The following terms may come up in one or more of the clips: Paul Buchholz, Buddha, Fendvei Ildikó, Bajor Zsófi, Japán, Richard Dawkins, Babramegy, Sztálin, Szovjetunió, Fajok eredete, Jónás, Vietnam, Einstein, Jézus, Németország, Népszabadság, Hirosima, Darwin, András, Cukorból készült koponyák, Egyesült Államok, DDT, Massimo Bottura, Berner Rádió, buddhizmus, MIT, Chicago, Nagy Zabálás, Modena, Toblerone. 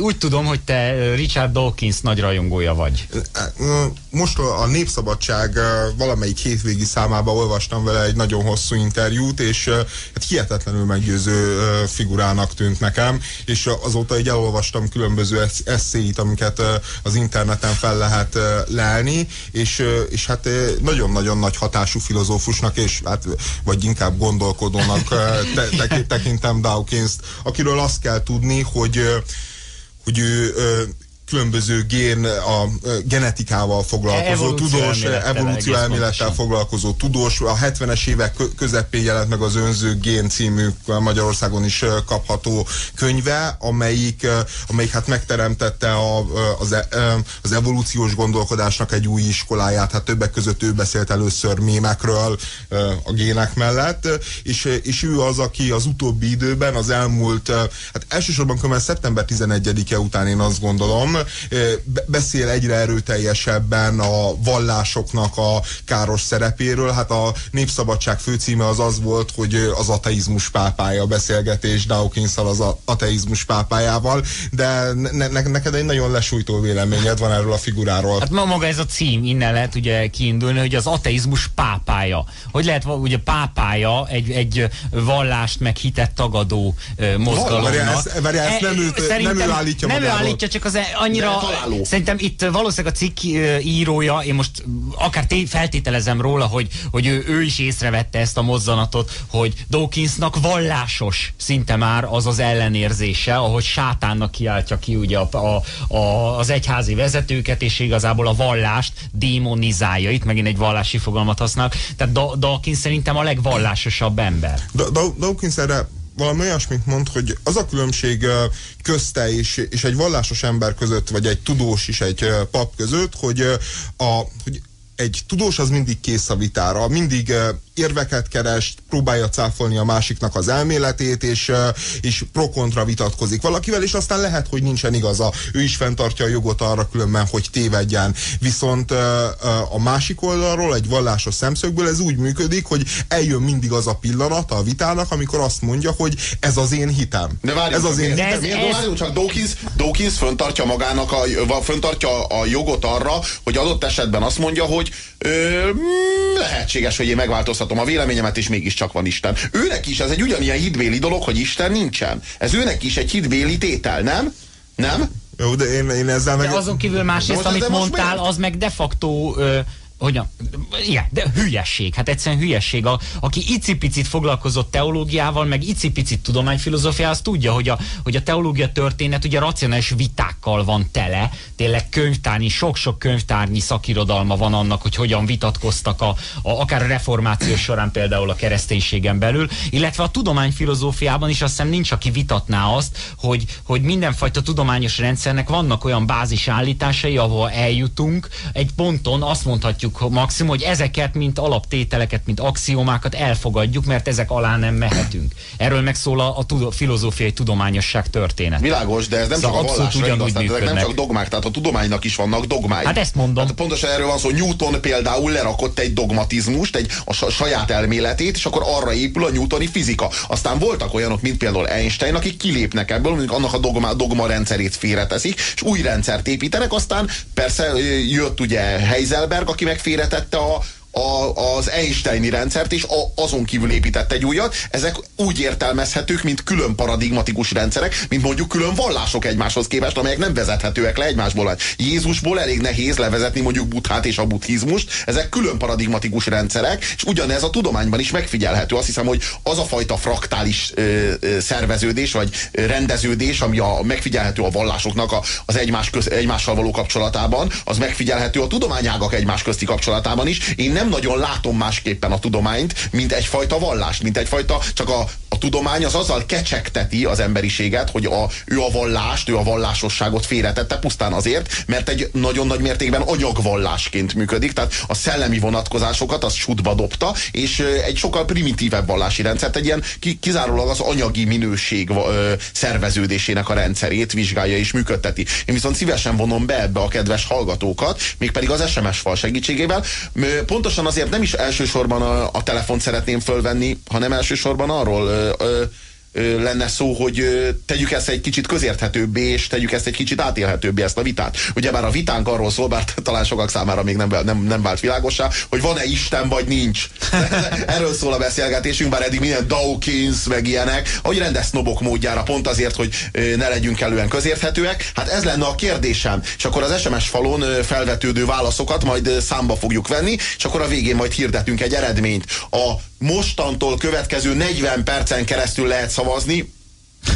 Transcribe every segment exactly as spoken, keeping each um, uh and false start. Úgy tudom, hogy te Richard Dawkins nagy rajongója vagy. Most a Népszabadság valamelyik hétvégi számában olvastam vele egy nagyon hosszú interjút, és hát hihetetlenül meggyőző figurának tűnt nekem, és azóta így elolvastam különböző eszéit, amiket az interneten fel lehet lelni, és, és hát nagyon-nagyon nagy hatású filozófusnak, és hát, vagy inkább gondolkodónak te, te, tekintem Dawkinst, akiről azt kell tudni, hogy hogy ő ö, különböző gén, a ö, genetikával foglalkozó evolúció tudós, evolúció elmélettel foglalkozó tudós. A hetvenes évek közepén jelent meg az Önző Gén című Magyarországon is kapható könyve, amelyik, amelyik hát megteremtette a, az, az evolúciós gondolkodásnak egy új iskoláját. Hát többek között ő beszélt először mémekről a gének mellett, és, és ő az, aki az utóbbi időben, az elmúlt, hát elsősorban közel szeptember tizenegyedike után én azt gondolom, beszél egyre erőteljesebben a vallásoknak a káros szerepéről. Hát a Népszabadság főcíme az az volt, hogy az ateizmus pápája, beszélgetés Dawkinsszal az ateizmus pápájával, de ne, ne, neked egy nagyon lesújtó véleményed van erről a figuráról. Hát maga ez a cím, innen lehet ugye kiindulni, hogy az ateizmus pápája. Hogy lehet ugye pápája egy, egy vallást meg hitet tagadó mozgalomnak. Várjál, ezt, várjál, ezt nem, őt, nem ő állítja nem magáról. Ő állítja, csak az annyira, szerintem itt valószínűleg a cikk írója, én most akár feltételezem róla, hogy, hogy ő, ő is észrevette ezt a mozzanatot, hogy Dawkinsnak vallásos szinte már az az ellenérzése, ahogy sátánnak kiáltja ki ugye a, a, a, az egyházi vezetőket, és igazából a vallást démonizálja. Itt megint egy vallási fogalmat használnak. Tehát Dawkins szerintem a legvallásosabb ember. Dawkins erre valami olyasmit mond, hogy az a különbség közte és, és egy vallásos ember között, vagy egy tudós és egy pap között, hogy, a, hogy egy tudós az mindig kész a vitára, mindig érveket keres, próbálja cáfolni a másiknak az elméletét, és, és pro-kontra vitatkozik valakivel, és aztán lehet, hogy nincsen igaza. Ő is fenntartja a jogot arra különben, hogy tévedjen. Viszont a másik oldalról, egy vallásos szemszögből ez úgy működik, hogy eljön mindig az a pillanat a vitának, amikor azt mondja, hogy ez az én hitem. De várjunk, ez az én hitem. Ez... csak Dawkins, Dawkins fenntartja magának a, fenntartja a jogot arra, hogy adott esetben azt mondja, hogy ö, lehetséges, hogy én megváltoztatom a véleményemet, és mégiscsak van Isten. Őnek is ez egy ugyanilyen hitbéli dolog, hogy Isten nincsen. Ez őnek is egy hitbéli tétel, nem? Nem? Jó, de én, én ezzel meg... De azon kívül másrészt, amit mondtál, az meg de facto... Ö... Hogyan? Igen, de hülyesség. Hát egyszerűen hülyesség. A, aki icipicit foglalkozott teológiával, meg icipicit tudományfilozófiával, az tudja, hogy a, hogy a teológia történet ugye racionális vitákkal van tele. Tényleg könyvtárnyi, sok-sok könyvtárnyi szakirodalma van annak, hogy hogyan vitatkoztak a, a, akár a reformáció során például a kereszténységen belül. Illetve a tudományfilozófiában is azt hiszem nincs, aki vitatná azt, hogy, hogy mindenfajta tudományos rendszernek vannak olyan bázisállításai, ahol eljutunk. Egy ponton azt mondhatjuk maximum, hogy ezeket, mint alaptételeket, mint axiomákat elfogadjuk, mert ezek alá nem mehetünk. Erről megszól a, a tudo, filozófiai tudományosság történet. Világos, de ez nem szóval csak a vallásra igaz, tehát ezek nem csak dogmák, tehát a tudománynak is vannak dogmái. Hát ezt mondom. Hát pontosan erről van szó, Newton például lerakott egy dogmatizmust, egy a saját elméletét, és akkor arra épül a newtoni fizika. Aztán voltak olyanok, mint például Einstein, akik kilépnek ebből, mondjuk annak a dogma, dogma rendszerét félreteszik, és új rendszert építenek, aztán persze jött ugye Heisenberg, aki félretette a, a, az Einsteini rendszert, és a, azon kívül épített egy újat. Ezek úgy értelmezhetők, mint külön paradigmatikus rendszerek, mint mondjuk külön vallások egymáshoz képest, amelyek nem vezethetőek le egymásból. Jézusból elég nehéz levezetni mondjuk Buddhát és a buddhizmust. Ezek külön paradigmatikus rendszerek, és ugyanez a tudományban is megfigyelhető. Azt hiszem, hogy az a fajta fraktális ö, ö, szerveződés, vagy rendeződés, ami a, megfigyelhető a vallásoknak a, az egymás köz, egymással való kapcsolatában, az megfigyelhető a tudományágak egymás közti kapcsolatában is. Én nem Nem nagyon látom másképpen a tudományt, mint egyfajta vallást, mint egyfajta, csak a, a tudomány az azzal kecsegteti az emberiséget, hogy a, ő a vallást, ő a vallásosságot félretette pusztán azért, mert egy nagyon nagy mértékben anyagvallásként működik, tehát a szellemi vonatkozásokat az sútba dobta, és egy sokkal primitívebb vallási rendszert, egy ilyen kizárólag az anyagi minőség szerveződésének a rendszerét vizsgálja és működteti. Én viszont szívesen vonom be ebbe a kedves hallgatókat, mégpedig az es em es fal segítségével, pontosan azért nem is elsősorban a, a telefont szeretném fölvenni, hanem elsősorban arról ö, ö, lenne szó, hogy tegyük ezt egy kicsit közérthetőbbé, és tegyük ezt egy kicsit átélhetőbbé, ezt a vitát. Ugyebár a vitánk arról szól, bár talán sokak számára még nem, nem, nem vált világossá, hogy van-e Isten, vagy nincs. Erről szól a beszélgetésünk, bár eddig minden Dawkins, meg ilyenek, ahogy rendes sznobok módjára, pont azért, hogy ne legyünk elően közérthetőek. Hát ez lenne a kérdésem, és akkor az es em es falon felvetődő válaszokat majd számba fogjuk venni, és akkor a végén majd hirdetünk egy eredményt. A mostantól következő negyven percen keresztül lehet szavazni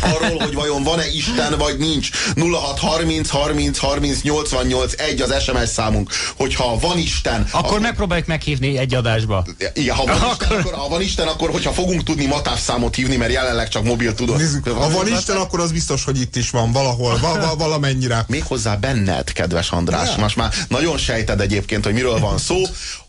arról, hogy vajon van-e Isten, vagy nincs. nulla hat harminc harminc harminc nyolcvannyolc egy az es em es számunk. Hogyha van Isten... Akkor, akkor... megpróbáljuk meghívni egy adásba. Igen, ha van, akkor... Isten, akkor, ha van Isten, akkor hogyha fogunk tudni matávszámot hívni, mert jelenleg csak mobil tudod. Nézzük, ha van Isten, akkor az biztos, hogy itt is van valahol, val val valamennyire. Méghozzá benned, kedves András. Ja. Most már nagyon sejted egyébként, hogy miről van szó.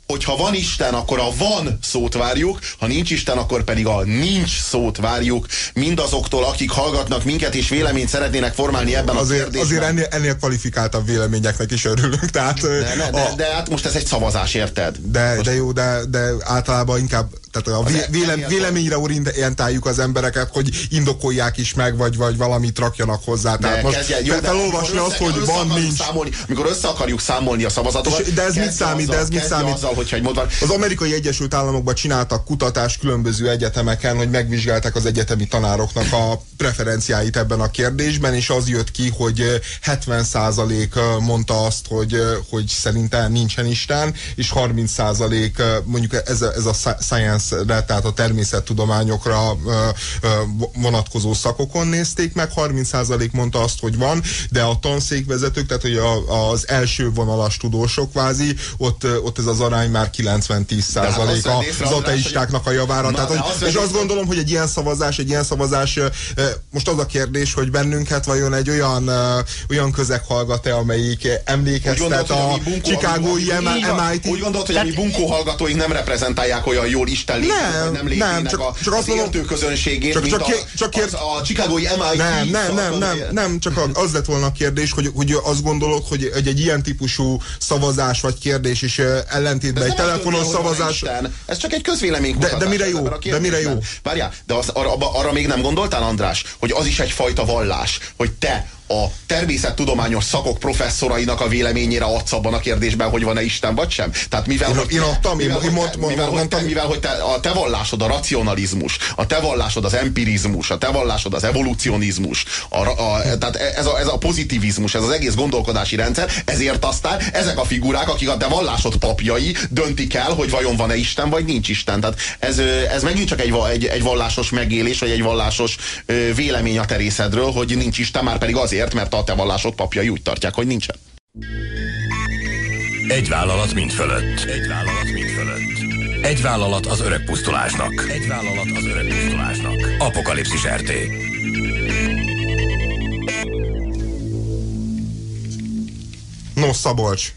Hogyha van Isten, akkor a van szót várjuk, ha nincs Isten, akkor pedig a nincs szót várjuk mindazoktól, akik hallgatnak minket, és véleményt szeretnének formálni ebben azért, a kérdésben. Azért ennél, ennél kvalifikáltabb véleményeknek is örülünk. Tehát, de, ne, a, de, de hát most ez egy szavazás, érted? De, de jó, de, de általában inkább tehát a vé, vélem, véleményre orientáljuk az embereket, hogy indokolják is meg, vagy, vagy valamit rakjanak hozzá. Tehát de, most kezdje, jó, felolvasni azt, hogy van, nincs. Számolni, amikor össze akarjuk számolni a szavazatokat, de ez mit számít, de ez mit számít? Az amerikai Egyesült Államokban csináltak kutatást különböző egyetemeken, hogy megvizsgálták az egyetemi tanároknak a preferenciáit ebben a kérdésben, és az jött ki, hogy hetven százalék mondta azt, hogy, hogy szerintem nincsen Isten, és harminc százalék mondjuk ez a, ez a science-re, tehát a természettudományokra vonatkozó szakokon nézték meg, harminc százalék mondta azt, hogy van, de a tanszékvezetők, tehát hogy az első vonalas tudósok kvázi, ott, ott ez az arány már kilencven-tíz százaléka az ateistáknak a javára. Na, tehát, hogy, az és azt gondolom, hogy egy ilyen szavazás, egy ilyen szavazás, most az a kérdés, hogy bennünket vajon egy olyan, olyan közeg hallgat-e, amelyik emlékeztet a chicagói em i té. Úgy gondolod, hogy a mi bunkó hallgatóink nem reprezentálják olyan jól Isten létezőt, nem létezőnek az értő közönségét, mint a chicagói em i té. Nem, nem, nem, nem, csak az lett volna a kérdés, hogy azt gondolod, hogy egy ilyen típusú szavazás vagy kérdés is ellen de egy telefonos szavazás. Ez csak egy közvéleménykutatás. De, de mire jó? De mire jó? Várjál, de az, arra, arra még nem gondoltál, András, hogy az is egyfajta vallás, hogy te a természettudományos szakok professzorainak a véleményére adsz abban a kérdésben, hogy van-e Isten vagy sem? Tehát mivel, hogy te, a te vallásod a racionalizmus, a te vallásod az empirizmus, a te vallásod az evolucionizmus, a, a, tehát ez a, ez a pozitivizmus, ez az egész gondolkodási rendszer, ezért aztán ezek a figurák, akik a te vallásod papjai, döntik el, hogy vajon van-e Isten, vagy nincs Isten. Tehát ez, ez megint csak egy, egy, egy vallásos megélés, vagy egy vallásos vélemény a te részedről, hogy nincs Isten, már pedig azért, mert a te vallásod papjai úgy tartják, hogy nincsen. Egy vállalat mind fölött. Egy vállalat mind fölött. Egy vállalat az öreg pusztulásnak. Egy vállalat az öreg pusztulásnak. Apokalipszis er té. No, Szabolcs.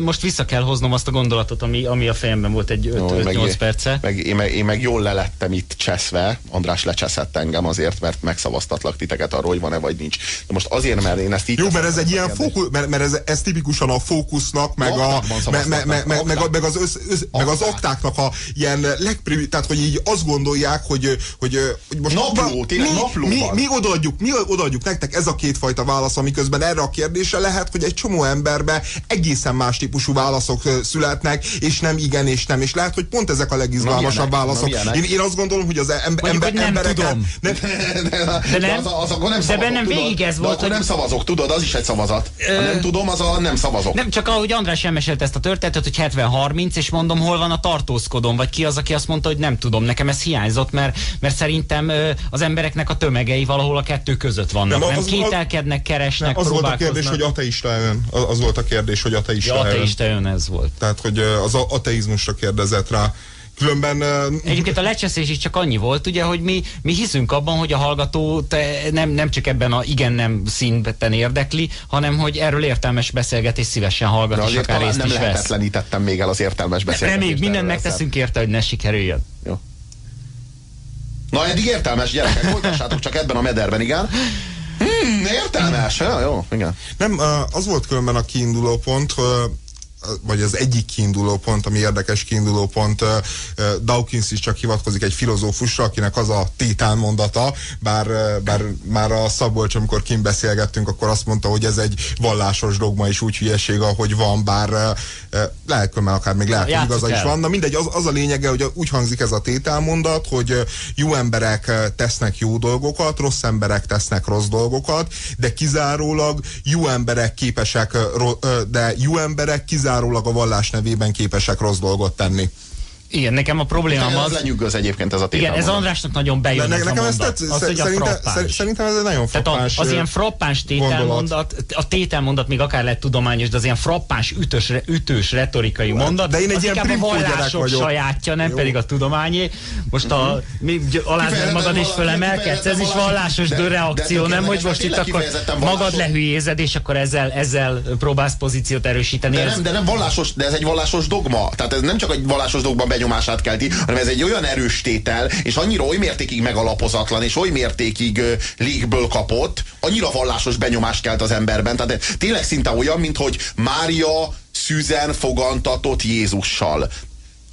Most vissza kell hoznom azt a gondolatot, ami, ami a fejemben volt egy öt-nyolc perce. Meg, én, meg, én meg jól lelettem itt cseszve, András lecseszett engem azért, mert megszavaztatlak titeket arról, hogy van-e vagy nincs. De most azért, mert én ezt így... Jó, mert ez egy ilyen fókusz, mert, mert ez, ez tipikusan a fókusznak, meg, a, me, me, me, me, meg, meg az, össz, össz, meg az aktáknak a ilyen legprimitív, tehát hogy így azt gondolják, hogy, hogy, hogy most... Napló, tényleg napló mi, mi, mi odaadjuk, mi odaadjuk nektek ez a kétfajta válasz, amiközben erre a kérdésre lehet, hogy egy csomó emberbe egészen más típusú válaszok születnek, és nem igen, és nem. És lehet, hogy pont ezek a legizgalmasabb válaszok. Én, én azt gondolom, hogy az ember, ember, hogy nem embereket... Tudom. Nem, de nem, az, az, akkor nem de szavazok, bennem végig ez volt, hogy... nem szavazok, tudod, az is egy szavazat. Ö... Ha nem tudom, az a nem szavazok. Nem, csak ahogy András elmesélt ezt a történetet, hogy hetven-harminc, és mondom, hol van a tartózkodom, vagy ki az, aki azt mondta, hogy nem tudom. Nekem ez hiányzott, mert, mert szerintem az embereknek a tömegei valahol a kettő között vannak. Nem, az, nem kételkednek, keresnek, nem, az volt a kérdés, hogy ateista ön. Az, az volt a kérdés, hogy ateista. Ja, ateista ön ez volt. Tehát, hogy az ateizmusra kérdezett rá. Különben... Egyébként a lecseszés is csak annyi volt, ugye, hogy mi, mi hiszünk abban, hogy a hallgató nem, nem csak ebben a igen-nem színben érdekli, hanem hogy erről értelmes beszélgetés szívesen hallgat, de és akár részt nem is vesz. Lehetetlenítettem még el az értelmes beszélgetést. Még mindent megteszünk érte, hogy ne sikerüljön. Jó. Na, eddig értelmes, gyerekek, folytassátok csak ebben a mederben, igen. Hmm, értelmes, jó, igen. Nem, az volt különben a kiinduló pont, vagy az egyik kiinduló pont, ami érdekes kiinduló pont, Dawkins is csak hivatkozik egy filozófusra, akinek az a titán mondata, bár, bár már a Szabolcs, amikor kint beszélgettünk, akkor azt mondta, hogy ez egy vallásos dogma is úgy hülyeség, ahogy van, bár lehet, hogy már akár még lehet, hogy igaza is van. Na mindegy, az, az a lényege, hogy úgy hangzik ez a tételmondat, hogy jó emberek tesznek jó dolgokat, rossz emberek tesznek rossz dolgokat, de kizárólag jó emberek képesek, de jó emberek kizárólag kizárólag a vallás nevében képesek rossz dolgot tenni. Igen, nekem a problémám az... Lenyűgöz egyébként ez a tételmondat. Igen, ez Andrásnak nagyon bejön ne, ez nekem a mondat. Ez tetsz, az, hogy szerinte, a szerintem ez egy nagyon frappáns a, Az ilyen frappáns tételmondat, a tételmondat még akár lehet tudományos, de az ilyen frappáns, ütős, ütős retorikai Lát, mondat, de én egy az ilyen inkább a vallások sajátja, nem Jó. pedig a tudományé. Most a... alázod magad és fölemelkedsz, ez is vallásos reakció, nem? Hogy most itt akkor magad lehülyézed, és akkor ezzel próbálsz pozíciót erősíteni. De nem vallásos, de ez egy vallásos dogma. Tehát ez nem csak egy vallásos dogma nyomását kelti, hanem ez egy olyan erős tétel, és annyira oly mértékig megalapozatlan, és oly mértékig légből kapott, annyira vallásos benyomást kelt az emberben. Tehát tényleg szinte olyan, minthogy Mária szűzen fogantatott Jézussal.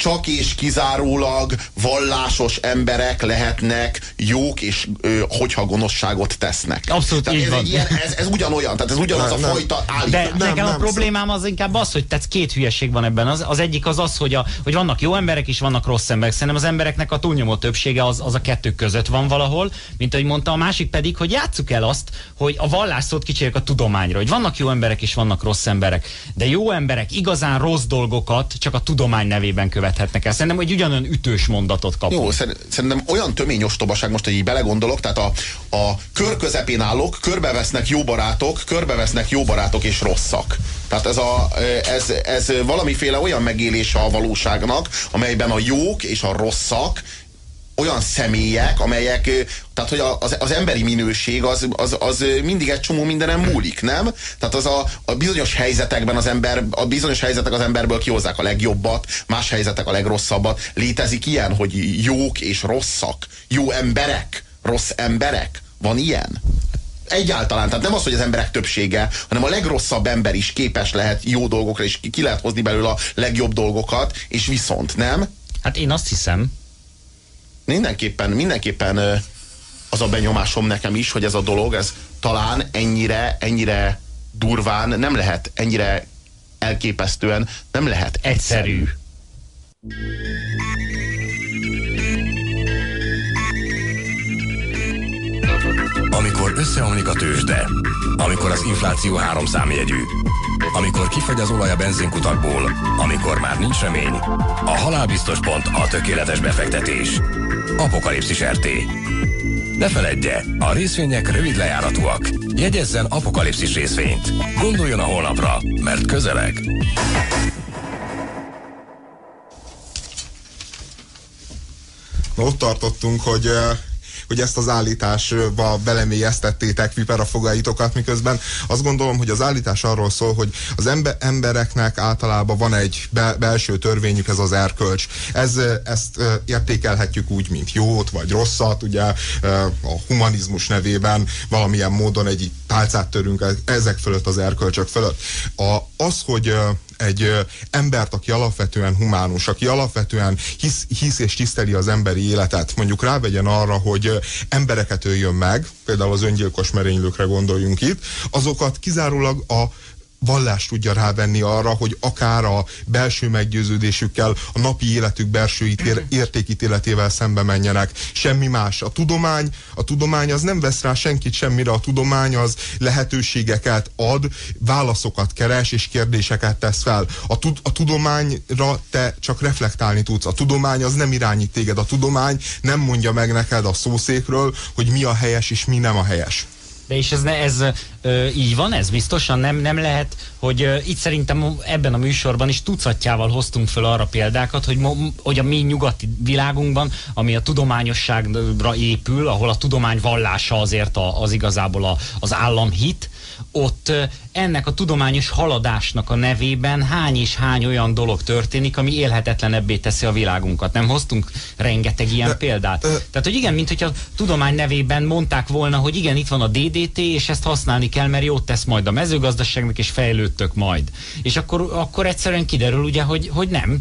Csak és kizárólag vallásos emberek lehetnek jók, és ö, hogyha gonoszságot tesznek. Abszolút tehát így van. Ilyen, ez, ez ugyanolyan, tehát ez ugyanaz nem, a fajta állítás. De nem, nekem nem, a problémám az inkább az, hogy tehát két hülyeség van ebben. Az, az egyik az az, hogy, a, hogy vannak jó emberek és vannak rossz emberek. Szerintem az embereknek a túlnyomó többsége az, az a kettő között van valahol, mint ahogy mondta, a másik pedig, hogy játsszuk el azt, hogy a vallásszót kicserjük a tudományra, hogy vannak jó emberek és vannak rossz emberek. De jó emberek igazán rossz dolgokat csak a tudomány nevében követnek. Szerintem, hogy ugyanolyan ütős mondatot kapunk. Jó, szerintem olyan tömény ostobaság, most, hogy így belegondolok, tehát a, a kör közepén állok, körbevesznek jó barátok, körbevesznek jó barátok és rosszak. Tehát ez, a, ez, ez valamiféle olyan megélése a valóságnak, amelyben a jók és a rosszak olyan személyek, amelyek, tehát hogy az, az emberi minőség az, az, az mindig egy csomó mindenem múlik, nem? Tehát az a, a bizonyos helyzetekben az ember, a bizonyos helyzetek az emberből kihozzák a legjobbat, más helyzetek a legrosszabbat. Létezik ilyen, hogy jók és rosszak, jó emberek, rossz emberek, van ilyen? Egyáltalán, tehát nem az, hogy az emberek többsége, hanem a legrosszabb ember is képes lehet jó dolgokra, és ki lehet hozni belőle a legjobb dolgokat, és viszont, nem? Hát én azt hiszem, Mindenképpen, mindenképpen az a benyomásom nekem is, hogy ez a dolog, ez talán ennyire, ennyire durván nem lehet, ennyire elképesztően nem lehet egyszerű. Amikor összeomlik a tőzsde, amikor az infláció háromszámjegyű, amikor kifegy az olaj a benzinkutakból, amikor már nincs remény, a halálbiztos pont a tökéletes befektetés. Apokalipszis er té. Ne feledje, a részvények rövid lejáratúak. Jegyezzen apokalipszis részvényt. Gondoljon a holnapra, mert közeleg. Na, ott tartottunk, hogy... Uh... hogy ezt az állításba belemélyeztettétek viperafogaitokat, miközben azt gondolom, hogy az állítás arról szól, hogy az ember, embereknek általában van egy be, belső törvényük, ez az erkölcs. Ez, ezt értékelhetjük úgy, mint jót vagy rosszat, ugye a humanizmus nevében valamilyen módon egy tálcát törünk ezek fölött, az erkölcsök fölött. A, az, hogy egy embert, aki alapvetően humánus, aki alapvetően hisz, hisz és tiszteli az emberi életet, mondjuk rávegyen arra, hogy embereket öljön meg, például az öngyilkos merénylőkre gondoljunk itt, azokat kizárólag a vallás tudja rávenni arra, hogy akár a belső meggyőződésükkel, a napi életük belső ítér, értékítéletével szembe menjenek. Semmi más. A tudomány, a tudomány az nem vesz rá senkit semmire, a tudomány az lehetőségeket ad, válaszokat keres és kérdéseket tesz fel. A, tud, a tudományra te csak reflektálni tudsz. A tudomány az nem irányít téged. A tudomány nem mondja meg neked a szószékről, hogy mi a helyes és mi nem a helyes. De és ez, ne, ez ö, így van, ez biztosan nem, nem lehet, hogy ö, itt szerintem ebben a műsorban is tucatjával hoztunk föl arra példákat, hogy, mo, hogy a mi nyugati világunkban, ami a tudományosságra épül, ahol a tudomány vallása azért a, az igazából a, az államhit, ott ö, ennek a tudományos haladásnak a nevében hány és hány olyan dolog történik, ami élhetetlenebbé teszi a világunkat. Nem hoztunk rengeteg ilyen példát. Tehát, hogy igen, mint hogyha a tudomány nevében mondták volna, hogy igen, itt van a dé dé té, és ezt használni kell, mert jót tesz majd a mezőgazdaságnak, és fejlődtök majd. És akkor, akkor egyszerűen kiderül, ugye, hogy, hogy nem.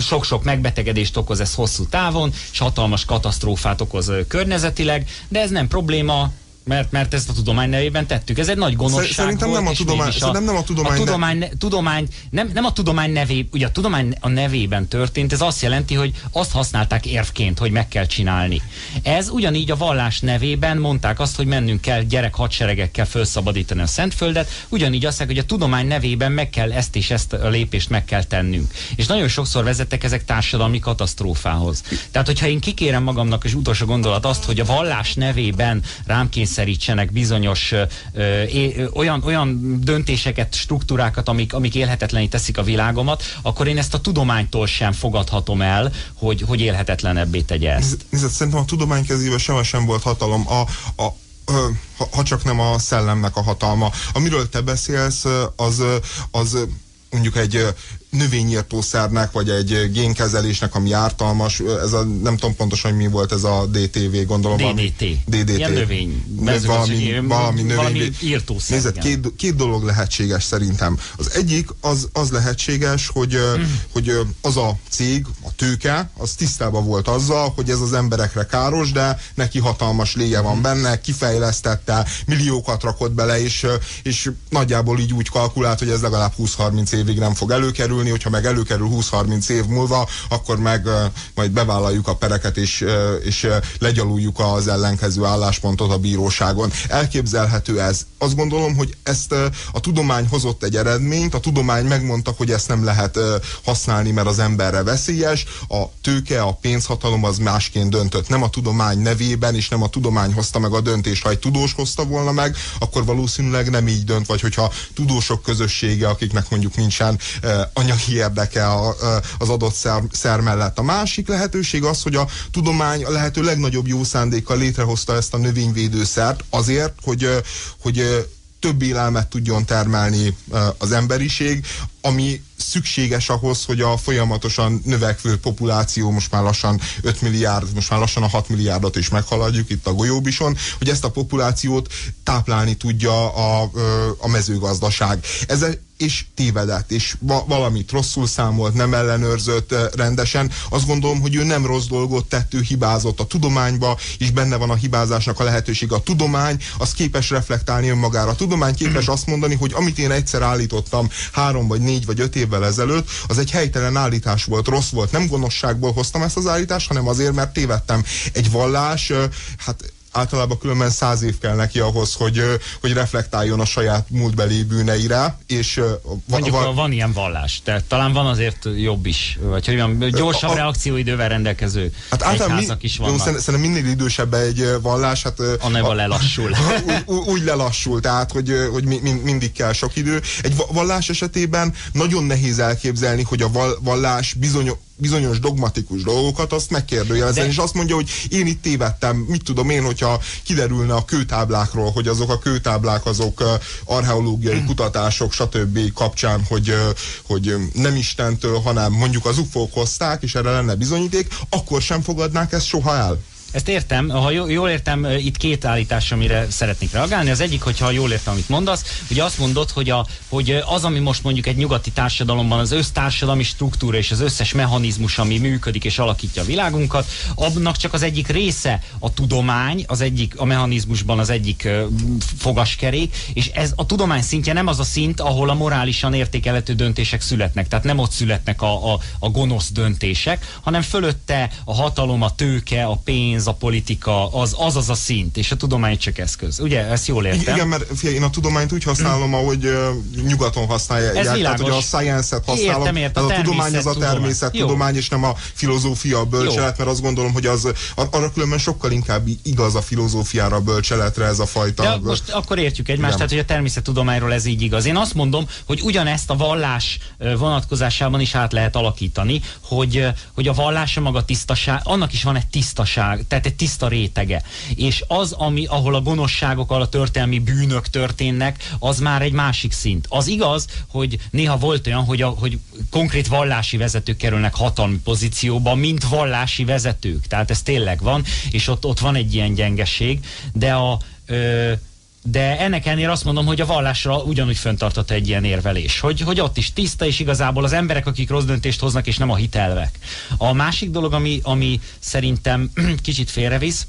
Sok-sok megbetegedést okoz ez hosszú távon, és hatalmas katasztrófát okoz környezetileg, de ez nem probléma, Mert, mert ezt a tudomány nevében tettük. Ez egy nagy gonoszság. Szerintem volt, nem a tudomány, a, nem a tudomány, a tudomány, ne... tudomány nem, nem a tudomány nevében, ugye a tudomány a nevében történt, ez azt jelenti, hogy azt használták érvként, hogy meg kell csinálni. Ez ugyanígy a vallás nevében mondták azt, hogy mennünk kell gyerek hadseregekkel felszabadítani a Szentföldet, ugyanígy azt mondják, hogy a tudomány nevében meg kell ezt és ezt a lépést meg kell tennünk. És nagyon sokszor vezettek ezek társadalmi katasztrófához. Tehát, hogyha én kikérem magamnak, és utolsó gondolat azt, hogy a vallás nevében rám kényszerítenek bizonyos ö, ö, olyan, olyan döntéseket, struktúrákat, amik, amik élhetetlené teszik a világomat, akkor én ezt a tudománytól sem fogadhatom el, hogy, hogy élhetetlenebbé tegye ezt. Nézd, szerintem a tudomány kezében sehol sem volt hatalom. A, a ha, ha csak nem a szellemnek a hatalma. Amiről te beszélsz, az, az mondjuk egy növényírtószernek, vagy egy génkezelésnek, ami ártalmas, ez a, nem tudom pontosan, hogy mi volt ez a dé té vé, gondolom. dé dé té. Valami, dé dé té. Ilyen növény. Valami, valami növény. Valami írtószer. Nézd, két, két dolog lehetséges szerintem. Az egyik, az, az lehetséges, hogy, mm. hogy az a cég, a tőke, az tisztában volt azzal, hogy ez az emberekre káros, de neki hatalmas lénye van benne, kifejlesztette, milliókat rakott bele, és, és nagyjából így úgy kalkulált, hogy ez legalább húsz-harminc évig nem fog előkerülni, hogyha meg előkerül húsz-harminc év múlva, akkor meg uh, majd bevállaljuk a pereket, és, uh, és uh, legyaluljuk az ellenkező álláspontot a bíróságon. Elképzelhető ez. Azt gondolom, hogy ezt uh, a tudomány hozott egy eredményt, a tudomány megmondta, hogy ezt nem lehet uh, használni, mert az emberre veszélyes, a tőke, a pénzhatalom az másként döntött. Nem a tudomány nevében, és nem a tudomány hozta meg a döntést. Ha egy tudós hozta volna meg, akkor valószínűleg nem így dönt, vagy hogyha tudósok közössége, akiknek mondjuk nincsen uh, anyagi érdeke az adott szer, szer mellett. A másik lehetőség az, hogy a tudomány a lehető legnagyobb jó szándékkal létrehozta ezt a növényvédőszert azért, hogy, hogy több élelmet tudjon termelni az emberiség, ami szükséges ahhoz, hogy a folyamatosan növekvő populáció, most már lassan öt milliárd, most már lassan a hat milliárdot is meghaladjuk itt a golyóbison, hogy ezt a populációt táplálni tudja a, a mezőgazdaság. Ez és tévedett, és valamit rosszul számolt, nem ellenőrzött rendesen. Azt gondolom, hogy ő nem rossz dolgot tett, ő hibázott a tudományba, és benne van a hibázásnak a lehetőség. A tudomány az képes reflektálni önmagára. A tudomány képes azt mondani, hogy amit én egyszer állítottam három vagy négy vagy öt évvel ezelőtt, az egy helytelen állítás volt, rossz volt. Nem gonoszságból hoztam ezt az állítást, hanem azért, mert tévedtem. Egy vallás, hát általában különben száz év kell neki ahhoz, hogy, hogy reflektáljon a saját múltbeli bűneire, és... Mondjuk van, van ilyen vallás, tehát talán van azért jobb is, vagy hogy mondjam, gyorsabb a, reakcióidővel rendelkező hát egyházak is vannak. Szerintem minél idősebb egy vallás, hát... Annál lelassul. Úgy, úgy lelassul, tehát, hogy, hogy mindig kell sok idő. Egy vallás esetében nagyon nehéz elképzelni, hogy a vallás bizonyos bizonyos dogmatikus dolgokat, azt megkérdőjelezni, és azt mondja, hogy én itt tévedtem, mit tudom én, hogyha kiderülne a kőtáblákról, hogy azok a kőtáblák, azok archeológiai kutatások, stb. Kapcsán, hogy, hogy nem Istentől, hanem mondjuk az u f o-k hozták, és erre lenne bizonyíték, akkor sem fogadnák ezt soha el. Ezt értem, ha jól értem, itt két állítás, amire szeretnék reagálni. Az egyik, hogyha jól értem, amit mondasz, ugye azt mondod, hogy, a, hogy az, ami most mondjuk egy nyugati társadalomban az össztársadalmi struktúra és az összes mechanizmus, ami működik és alakítja a világunkat, annak csak az egyik része a tudomány, az egyik a mechanizmusban az egyik fogaskerék, és ez a tudomány szintje nem az a szint, ahol a morálisan értékelhető döntések születnek, tehát nem ott születnek a, a, a gonosz döntések, hanem fölötte a hatalom, a tőke, a pénz, a politika, az, az az a szint, és a tudomány csak eszköz. Ugye, ezt jól értem? Igen, mert figyelj, én a tudományt úgy használom, ahogy uh, nyugaton használják. Ez világos. Tehát, hogy a science-et használom. Értem, értem, a, a tudomány az a természettudomány, és nem a filozófia, a bölcselet, jó, mert azt gondolom, hogy az arra különben sokkal inkább igaz a filozófiára, a bölcseletre ez a fajta. De most akkor értjük egymást, tehát, hogy a természettudományról ez így igaz. Én azt mondom, hogy ugyanezt a vallás vonatkozásában is át lehet alakítani, hogy, hogy a vallása maga tisztaság, annak is van egy tisztaság, tehát egy tiszta rétege. És az, ami, ahol a gonoszságok, ahol a történelmi bűnök történnek, az már egy másik szint. Az igaz, hogy néha volt olyan, hogy, a, hogy konkrét vallási vezetők kerülnek hatalmi pozícióba, mint vallási vezetők. Tehát ez tényleg van, és ott, ott van egy ilyen gyengeség, de a... Ö, De ennek ellenére azt mondom, hogy a vallásra ugyanúgy fenntartott egy ilyen érvelés, hogy, hogy ott is tiszta, és igazából az emberek, akik rossz döntést hoznak, és nem a hitelvek. A másik dolog, ami, ami szerintem kicsit félrevisz,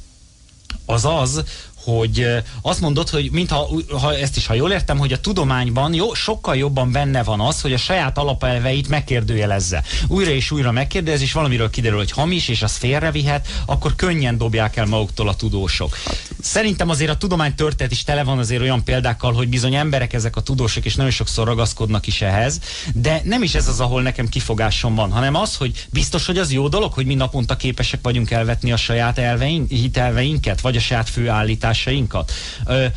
az az, hogy azt mondod, hogy mintha, ha ezt is, ha jól értem, hogy a tudományban jó, sokkal jobban benne van az, hogy a saját alapelveit megkérdőjelezze. Újra és újra megkérdez, és valamiről kiderül, hogy hamis, és az félrevihet, akkor könnyen dobják el maguktól a tudósok. Szerintem azért a tudomány történet is tele van azért olyan példákkal, hogy bizony emberek ezek a tudósok, és nagyon sokszor ragaszkodnak is ehhez, de nem is ez az, ahol nekem kifogásom van, hanem az, hogy biztos, hogy az jó dolog, hogy mi naponta képesek vagyunk elvetni a saját elveink, hitelveinket, vagy a saját főállítást.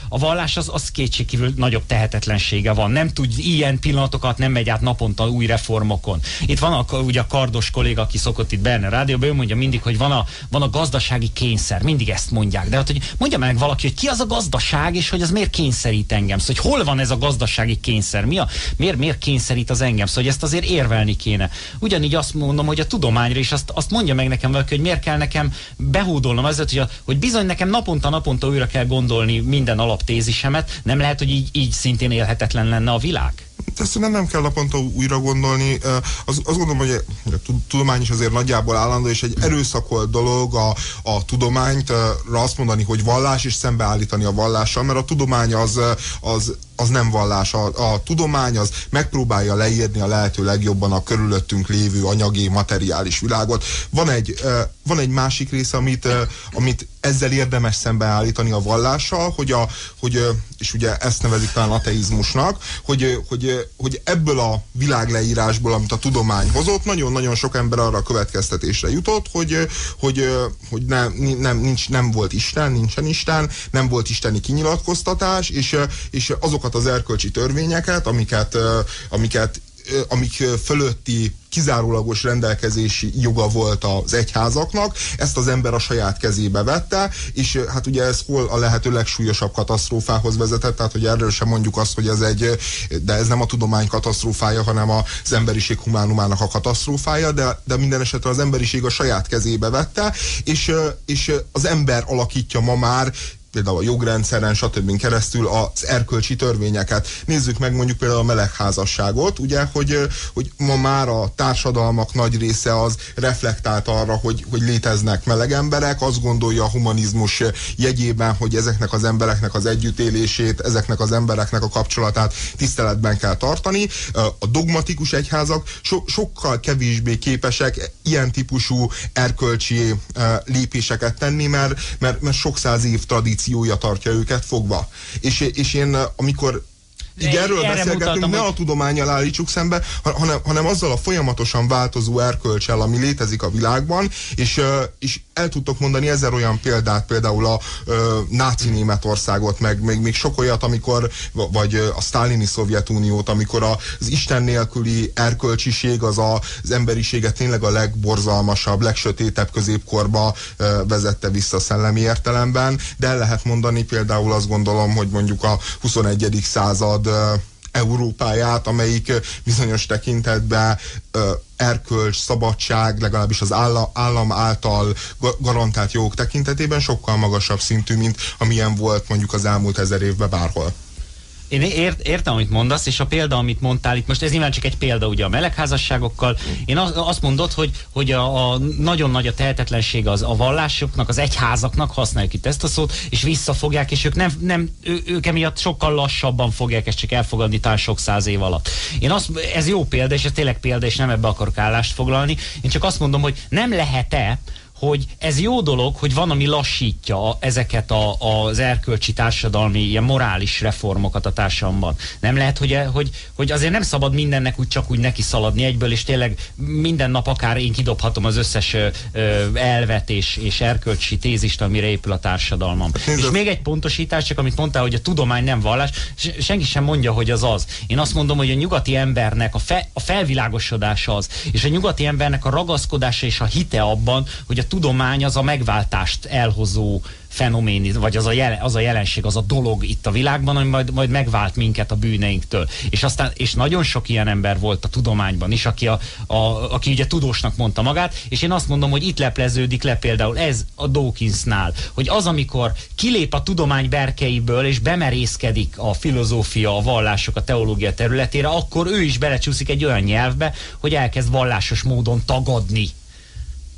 A vallás az, az kétségkívül nagyobb tehetetlensége van. Nem tud ilyen pillanatokat, nem megy át naponta új reformokon. Itt van a, ugye a Kardos kolléga, aki szokott itt Berner Rádióban, ő mondja mindig, hogy van a, van a gazdasági kényszer. Mindig ezt mondják. De hát, hogy mondja meg valaki, hogy ki az a gazdaság, és hogy az miért kényszerít engem. Szóval, hogy hol van ez a gazdasági kényszer? Mi a, miért, miért kényszerít az engem? Szóval, hogy ezt azért érvelni kéne. Ugyanígy azt mondom, hogy a tudományra is azt, azt mondja meg nekem valaki, hogy miért kell nekem behódolnom azért, hogy, a, hogy bizony nekem naponta naponta újra kell gondolni minden alaptézisemet, nem lehet, hogy így, így szintén élhetetlen lenne a világ? De szerintem nem kell naponta újra gondolni. Az, azt gondolom, hogy a tudomány is azért nagyjából állandó, és egy erőszakolt dolog a, a tudományt azt mondani, hogy vallás, és szembeállítani a vallással, mert a tudomány az, az, az nem vallás. A, a tudomány az megpróbálja leírni a lehető legjobban a körülöttünk lévő anyagi, materiális világot. Van egy, van egy másik rész, amit, amit ezzel érdemes szembeállítani a vallással, hogy, a, hogy és ugye ezt nevezik talán ateizmusnak, hogy, hogy hogy ebből a világleírásból, amit a tudomány hozott, nagyon-nagyon sok ember arra a következtetésre jutott, hogy, hogy, hogy nem, nem, nincs, nem volt Isten, nincsen Isten, nem volt isteni kinyilatkoztatás, és, és azokat az erkölcsi törvényeket, amiket, amiket amik fölötti kizárólagos rendelkezési joga volt az egyházaknak, ezt az ember a saját kezébe vette, és hát ugye ez hol a lehető legsúlyosabb katasztrófához vezetett, tehát hogy erről sem mondjuk azt, hogy ez egy, de ez nem a tudomány katasztrófája, hanem az emberiség humánumának a katasztrófája, de, de minden esetre az emberiség a saját kezébe vette, és, és az ember alakítja ma már például a jogrendszeren, stb. Keresztül az erkölcsi törvényeket. Nézzük meg mondjuk például a melegházasságot, ugye, hogy, hogy ma már a társadalmak nagy része az reflektált arra, hogy, hogy léteznek meleg emberek, azt gondolja a humanizmus jegyében, hogy ezeknek az embereknek az együttélését, ezeknek az embereknek a kapcsolatát tiszteletben kell tartani. A dogmatikus egyházak so, sokkal kevésbé képesek ilyen típusú erkölcsi lépéseket tenni, mert, mert, mert sok száz év tradíció tartja őket fogva. És, és én, amikor így erről beszélgetünk, ne a tudománnyal állítsuk szembe, hanem, hanem azzal a folyamatosan változó erkölcsel, ami létezik a világban, és, és el tudtok mondani ezer olyan példát, például a ö, náci Németországot, meg még, még sok olyat, amikor, vagy a sztálini Szovjetuniót, amikor az Isten nélküli erkölcsiség az a, az emberiséget tényleg a legborzalmasabb, legsötétebb középkorba ö, vezette vissza szellemi értelemben, de el lehet mondani például azt gondolom, hogy mondjuk a huszonegyedik század Európáját, amelyik bizonyos tekintetben erkölcs, szabadság, legalábbis az állam által garantált jogok tekintetében sokkal magasabb szintű, mint amilyen volt mondjuk az elmúlt ezer évben bárhol. Én ért, értem, amit mondasz, és a példa, amit mondtál itt most, ez nyilván csak egy példa ugye a melegházasságokkal. Én azt mondod, hogy, hogy a, a nagyon nagy a tehetetlensége az a vallásoknak, az egyházaknak, használjuk itt ezt a szót, és visszafogják, és ők, nem, nem, ő, ők emiatt sokkal lassabban fogják ezt csak elfogadni talán sok száz év alatt. Én azt, ez jó példa, és ez tényleg példa, és nem ebbe akarok állást foglalni. Én csak azt mondom, hogy nem lehet-e, hogy ez jó dolog, hogy van, ami lassítja a, ezeket a, az erkölcsi társadalmi, ilyen morális reformokat a társadalomban. Nem lehet, hogy, hogy, hogy azért nem szabad mindennek úgy csak úgy neki szaladni egyből, és tényleg minden nap akár én kidobhatom az összes ö, elvet és, és erkölcsi tézist, amire épül a társadalmam. Hát, és még egy pontosítás, csak amit mondtál, hogy a tudomány nem vallás, senki sem mondja, hogy az az. Én azt mondom, hogy a nyugati embernek a, fe, a felvilágosodása az, és a nyugati embernek a ragaszkodása és a hite abban, hogy a tudomány az a megváltást elhozó fenomén, vagy az a, jel, az a jelenség, az a dolog itt a világban, ami majd, majd megvált minket a bűneinktől. És aztán, és nagyon sok ilyen ember volt a tudományban is, aki, a, a, aki ugye tudósnak mondta magát, és én azt mondom, hogy itt lepleződik le például ez a Dawkinsnál, hogy az, amikor kilép a tudomány berkeiből, és bemerészkedik a filozófia, a vallások, a teológia területére, akkor ő is belecsúszik egy olyan nyelvbe, hogy elkezd vallásos módon tagadni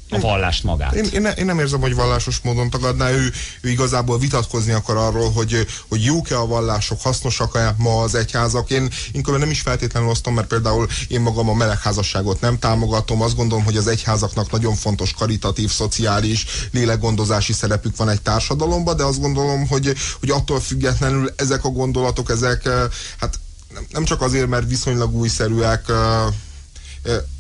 a vallást magát. Én, én, én nem érzem, hogy vallásos módon tagadná, ő, ő igazából vitatkozni akar arról, hogy, hogy jók-e a vallások, hasznosak-e ma az egyházak. Én, én nem is feltétlenül osztom, mert például én magam a melegházasságot nem támogatom. Azt gondolom, hogy az egyházaknak nagyon fontos karitatív, szociális, lélekgondozási szerepük van egy társadalomban, de azt gondolom, hogy, hogy attól függetlenül ezek a gondolatok, ezek hát nem csak azért, mert viszonylag újszerűek,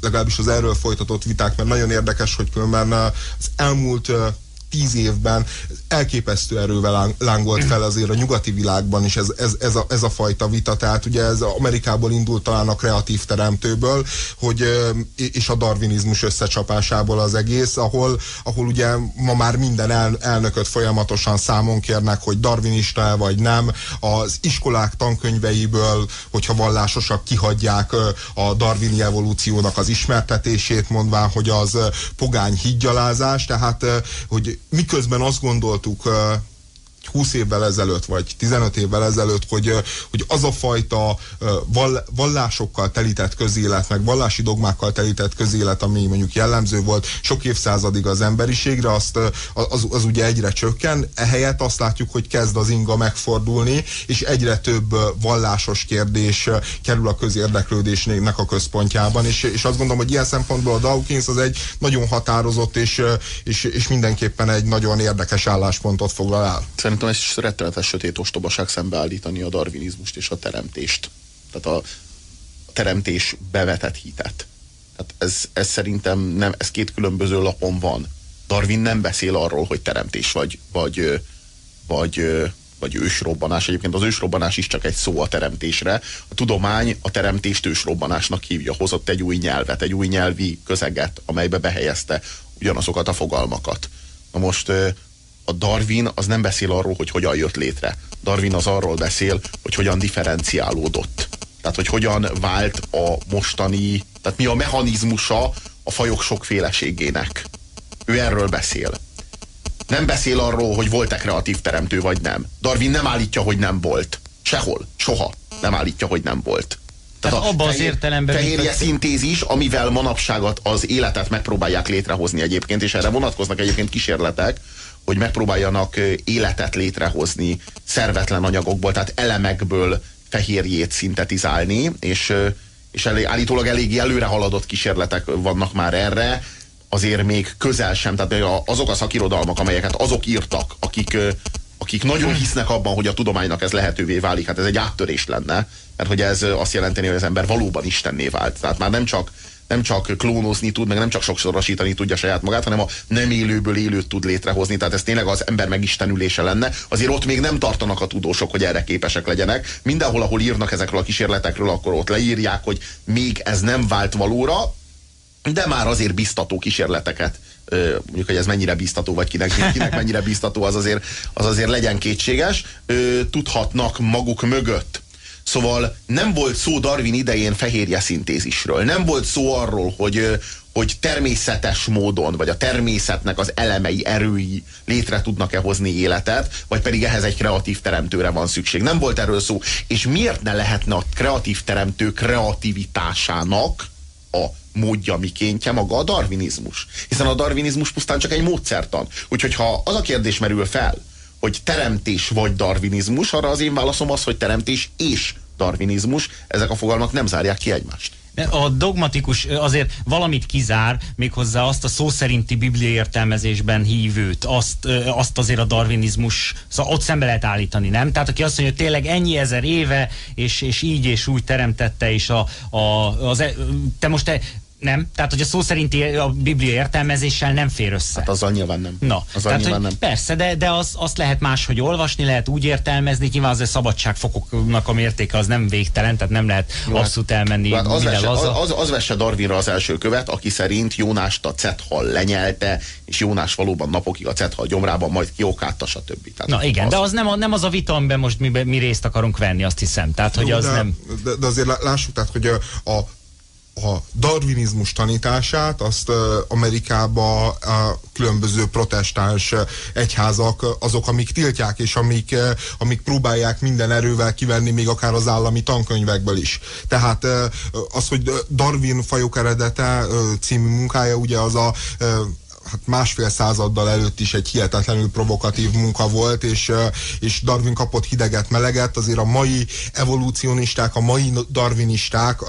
legalábbis az erről folytatott viták, mert nagyon érdekes, hogy különben az elmúlt tíz évben elképesztő erővel lángolt fel azért a nyugati világban is ez, ez, ez, a, ez a fajta vita, tehát ugye ez Amerikából indult talán a kreatív teremtőből, hogy, és a darwinizmus összecsapásából az egész, ahol, ahol ugye ma már minden el, elnököt folyamatosan számon kérnek, hogy darwinista vagy nem, az iskolák tankönyveiből, hogyha vallásosak kihagyják a darwini evolúciónak az ismertetését, mondván, hogy az pogány hídgyalázás, tehát hogy miközben azt gondoltuk húsz évvel ezelőtt, vagy tizenöt évvel ezelőtt, hogy, hogy az a fajta vallásokkal telített közélet, meg vallási dogmákkal telített közélet, ami mondjuk jellemző volt sok évszázadig az emberiségre, azt, az, az ugye egyre csökken, ehelyett azt látjuk, hogy kezd az inga megfordulni, és egyre több vallásos kérdés kerül a közérdeklődésnek a központjában, és, és azt gondolom, hogy ilyen szempontból a Dawkins az egy nagyon határozott, és, és, és mindenképpen egy nagyon érdekes álláspontot foglal el. Szerintem ez is rettenetes sötét ostobaság szembeállítani a darwinizmust és a teremtést. Tehát a teremtés bevetett hitet. Tehát ez, ez szerintem nem, ez két különböző lapon van. Darwin nem beszél arról, hogy teremtés vagy, vagy, vagy, vagy ősrobbanás. Egyébként az ősrobbanás is csak egy szó a teremtésre. A tudomány a teremtést ősrobbanásnak hívja. Hozott egy új nyelvet, egy új nyelvi közeget, amelybe behelyezte ugyanazokat a fogalmakat. Na most... A Darwin az nem beszél arról, hogy hogyan jött létre. Darwin az arról beszél, hogy hogyan differenciálódott. Tehát, hogy hogyan vált a mostani, tehát mi a mechanizmusa a fajok sokféleségének. Ő erről beszél. Nem beszél arról, hogy volt-e kreatív teremtő, vagy nem. Darwin nem állítja, hogy nem volt. Sehol, soha nem állítja, hogy nem volt. Tehát hát abban az értelemben... Fehérje szintézis, amivel manapság az életet megpróbálják létrehozni egyébként, és erre vonatkoznak egyébként kísérletek, hogy megpróbáljanak életet létrehozni szervetlen anyagokból, tehát elemekből fehérjét szintetizálni, és, és elég, állítólag eléggé előre haladott kísérletek vannak már erre, azért még közel sem, tehát azok a szakirodalmak, amelyeket azok írtak, akik, akik nagyon hisznek abban, hogy a tudománynak ez lehetővé válik, hát ez egy áttörés lenne, mert hogy ez azt jelenteni, hogy az ember valóban istenné vált, tehát már nem csak nem csak klónozni tud, meg nem csak sokszorosítani tudja saját magát, hanem a nem élőből élőt tud létrehozni, tehát ez tényleg az ember megistenülése lenne. Azért ott még nem tartanak a tudósok, hogy erre képesek legyenek. Mindenhol, ahol írnak ezekről a kísérletekről, akkor ott leírják, hogy még ez nem vált valóra, de már azért biztató kísérleteket. Mondjuk, hogy ez mennyire biztató, vagy kinek, kinek mennyire biztató, az azért, az azért legyen kétséges. Tudhatnak maguk mögött. Szóval nem volt szó Darwin idején fehérje szintézisről. Nem volt szó arról, hogy, hogy természetes módon, vagy a természetnek az elemei, erői létre tudnak-e hozni életet, vagy pedig ehhez egy kreatív teremtőre van szükség. Nem volt erről szó. És miért ne lehetne a kreatív teremtő kreativitásának a módja, mikéntje maga a darwinizmus? Hiszen a darwinizmus pusztán csak egy módszertan. Úgyhogy ha az a kérdés merül fel, hogy teremtés vagy darwinizmus, arra az én válaszom az, hogy teremtés és darwinizmus, ezek a fogalmak nem zárják ki egymást. A dogmatikus azért valamit kizár, méghozzá azt a szó szerinti biblia értelmezésben hívőt, azt, azt azért a darwinizmus, szóval ott szembe lehet állítani, nem? Tehát aki azt mondja, hogy tényleg ennyi ezer éve, és, és így és úgy teremtette, és a, a, az, te most te Nem? Tehát, hogy a szó szerinti a Biblia értelmezéssel nem fér össze. Hát azzal nyilván nem. Na, azzal tehát, nyilván nem. Persze, de, de az, azt lehet máshogy olvasni, lehet úgy értelmezni, nyilván az a szabadságfokoknak a mértéke az nem végtelen, tehát nem lehet jó, abszolút elmenni. Hát az, vesse, az, az, az vesse Darwinra az első követ, aki szerint Jónást a cethal lenyelte, és Jónás valóban napokig a cethal gyomrában, majd kiokálta, stb. Tehát na igen, az... de az nem, a, nem az a vita, amiben most mi, mi részt akarunk venni, azt hiszem. Tehát, jó, hogy az de, nem... de, de azért lássuk, tehát, hogy a, a a darwinizmus tanítását azt Amerikában a különböző protestáns egyházak azok, amik tiltják, és amik, amik próbálják minden erővel kivenni még akár az állami tankönyvekből is. Tehát az, hogy Darwin Fajok eredete című munkája ugye az a hát másfél századdal előtt is egy hihetetlenül provokatív munka volt, és, és Darwin kapott hideget, meleget, azért a mai evolúcionisták, a mai darwinisták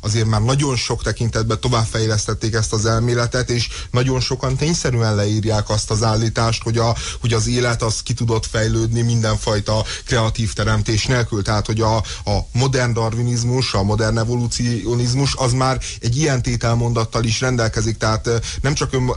azért már nagyon sok tekintetben továbbfejlesztették ezt az elméletet, és nagyon sokan tényszerűen leírják azt az állítást, hogy, a, hogy az élet az ki tudott fejlődni mindenfajta kreatív teremtés nélkül, tehát hogy a, a modern darwinizmus, a modern evolúcionizmus az már egy ilyen tételmondattal is rendelkezik, tehát nem csak ön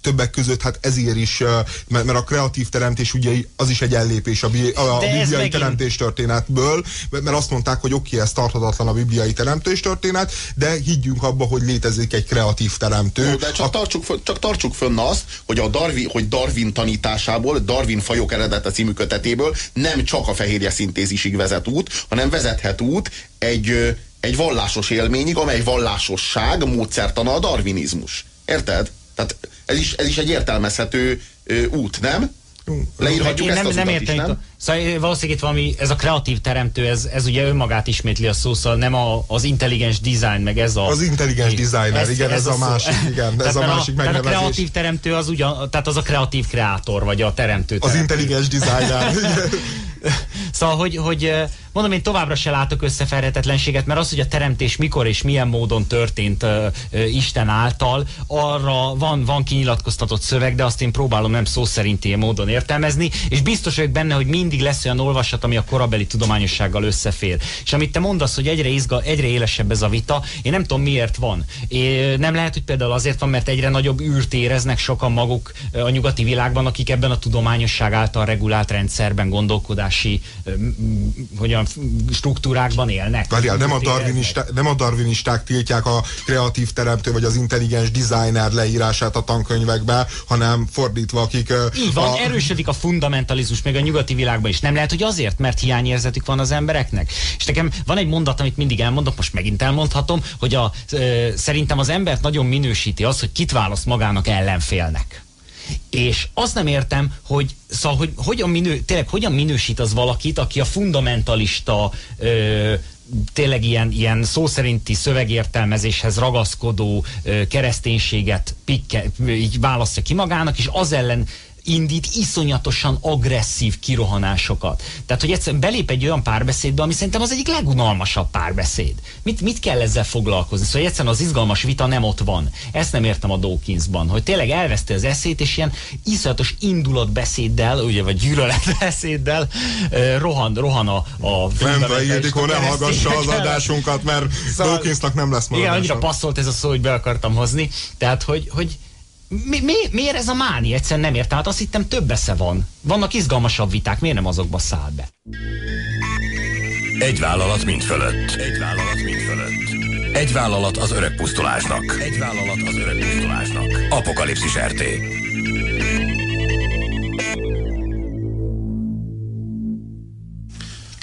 többek között, hát ezért is, mert a kreatív teremtés ugye az is egy ellépés a, bi a bibliai teremtés történetből, mert azt mondták, hogy oké, ez tarthatatlan a bibliai teremtés történet, de higgyünk abba, hogy létezik egy kreatív teremtő. Ó, de csak, a... tartsuk fön, csak tartsuk fönn azt, hogy, a Darwin, hogy Darwin tanításából, Darwin Fajok eredete című kötetéből nem csak a fehérje szintézisig vezet út, hanem vezethet út egy, egy vallásos élményig, amely vallásosság módszertana a darwinizmus. Érted? Tehát ez is, ez is egy értelmezhető ö, út, nem? Leírhatjuk ezt nem, az nem utat is, nem? Szóval valószínűleg itt valami, ez a kreatív teremtő, ez, ez ugye önmagát ismétli a szó, szóval nem a, az intelligens design, meg ez a... Az intelligens designer, igen, ez a másik, igen, ez a másik megnevezés. A kreatív teremtő az ugyan, tehát az a kreatív kreátor, vagy a teremtő. Az intelligens designer. Szóval, hogy, hogy mondom, én továbbra se látok összeférhetetlenséget, mert az, hogy a teremtés mikor és milyen módon történt uh, uh, Isten által, arra van, van kinyilatkoztatott szöveg, de azt én próbálom nem szó szerinti módon értelmezni, és biztos vagyok benne, hogy mindig lesz olyan olvasat, ami a korabeli tudományossággal összefér. És amit te mondasz, hogy egyre, izga, egyre élesebb ez a vita, én nem tudom miért van. É, nem lehet, hogy például azért van, mert egyre nagyobb űrt éreznek sokan maguk a nyugati világban, akik ebben a tudományosság által regulált rendszerben gondolkodási hogy a struktúrákban élnek. Várjál, nem a, nem a darwinisták tiltják a kreatív teremtő vagy az intelligens designer leírását a tankönyvekbe, hanem fordítva, akik... Így van, a... erősödik a fundamentalizmus, meg a nyugati világban is. Nem lehet, hogy azért, mert hiányérzetük van az embereknek. És nekem van egy mondat, amit mindig elmondok, most megint elmondhatom, hogy a, e, szerintem az embert nagyon minősíti az, hogy kit választ magának ellenfélnek. És azt nem értem, hogy, szóval, hogy hogyan, minő, tényleg, hogyan minősít az valakit, aki a fundamentalista ö, tényleg ilyen, ilyen szó szerinti szövegértelmezéshez ragaszkodó ö, kereszténységet pikke, így választja ki magának, és az ellen indít iszonyatosan agresszív kirohanásokat. Tehát, hogy egyszerűen belép egy olyan párbeszédbe, ami szerintem az egyik legunalmasabb párbeszéd. Mit, mit kell ezzel foglalkozni? Szóval egyszerűen az izgalmas vita nem ott van. Ezt nem értem a Dawkinsban, hogy tényleg elveszti az eszét, és ilyen iszonyatos indulatbeszéddel, ugye, vagy gyűlöletbeszéddel eh, rohan, rohan a... a Fendvei Ildikó, ne hallgassa az adásunkat, mert szóval, Dawkinsnak nem lesz maradása. Igen, annyira passzolt ez a szó, hogy be akartam hozni. Tehát, hogy... hogy Mi, mi, miért ez a máni? Egyszerűen nem értem. Hát azt hittem, több esze van. Vannak izgalmasabb viták, miért nem azokba száll be? Egy vállalat mind fölött. Egy vállalat mind fölött. Egy vállalat az öreg pusztulásnak. Egy vállalat az öreg pusztulásnak. Apokalipszis er té.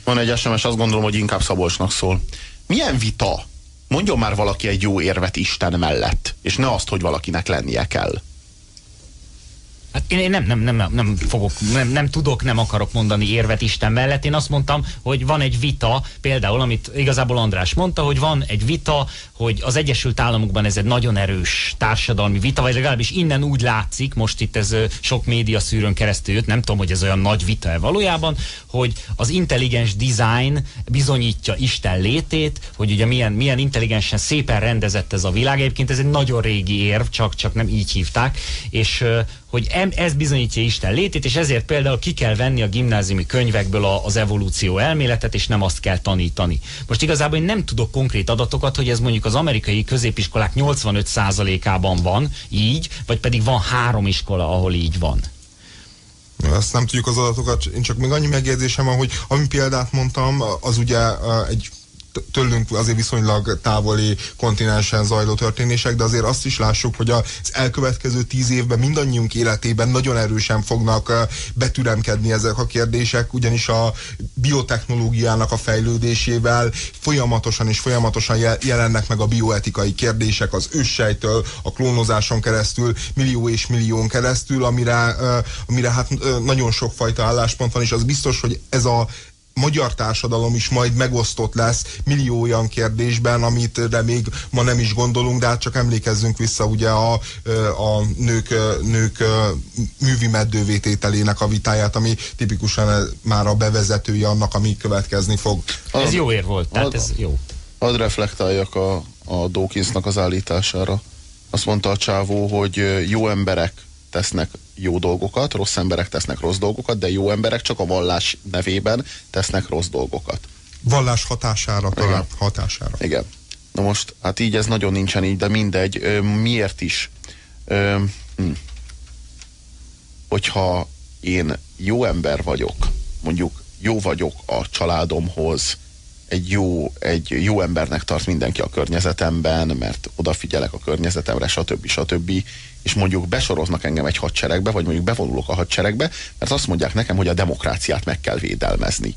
Van egy es em es, azt gondolom, hogy inkább Szabolcsnak szól. Milyen vita? Mondjon már valaki egy jó érvet Isten mellett, és ne azt, hogy valakinek lennie kell. Hát én nem, nem, nem, nem fogok, nem, nem tudok, nem akarok mondani érvet Isten mellett. Én azt mondtam, hogy van egy vita, például, amit igazából András mondta, hogy van egy vita, hogy az Egyesült Államokban ez egy nagyon erős társadalmi vita, vagy legalábbis innen úgy látszik, most itt ez sok média szűrőn keresztül jött, nem tudom, hogy ez olyan nagy vita-e valójában, hogy az intelligens design bizonyítja Isten létét, hogy ugye milyen, milyen intelligensen szépen rendezett ez a világ. Egyébként ez egy nagyon régi érv, csak, csak nem így hívták, és hogy ez bizonyítja Isten létét, és ezért például ki kell venni a gimnáziumi könyvekből az evolúció elméletet, és nem azt kell tanítani. Most igazából én nem tudok konkrét adatokat, hogy ez mondjuk az amerikai középiskolák nyolcvanöt százalékában van így, vagy pedig van három iskola, ahol így van. Ezt nem tudjuk az adatokat, én csak még annyi megjegyzésem, ahogy ami példát mondtam, az ugye egy tőlünk azért viszonylag távoli kontinensen zajló történések, de azért azt is lássuk, hogy az elkövetkező tíz évben mindannyiunk életében nagyon erősen fognak betüremkedni ezek a kérdések, ugyanis a biotechnológiának a fejlődésével folyamatosan és folyamatosan jelennek meg a bioetikai kérdések az őssejtől, a klónozáson keresztül, millió és millión keresztül, amire, amire hát nagyon sokfajta álláspont van, és az biztos, hogy ez a magyar társadalom is majd megosztott lesz millió olyan kérdésben, amit még ma nem is gondolunk, de hát csak emlékezzünk vissza ugye a, a nők, nők művi meddővé tételének a vitáját, ami tipikusan már a bevezetője annak, ami következni fog. Ez jó ér volt, tehát ad, ez jó. Hadd reflektáljak a, a Dawkinsnak az állítására. Azt mondta a csávó, hogy jó emberek tesznek jó dolgokat, rossz emberek tesznek rossz dolgokat, de jó emberek csak a vallás nevében tesznek rossz dolgokat. Vallás hatására, talán hatására. Igen. Na most, hát így ez nagyon nincsen így, de mindegy. Miért is? Hogyha én jó ember vagyok, mondjuk jó vagyok a családomhoz, egy jó, egy jó embernek tart mindenki a környezetemben, mert odafigyelek a környezetemre, stb. Stb. És mondjuk besoroznak engem egy hadseregbe, vagy mondjuk bevonulok a hadseregbe, mert azt mondják nekem, hogy a demokráciát meg kell védelmezni.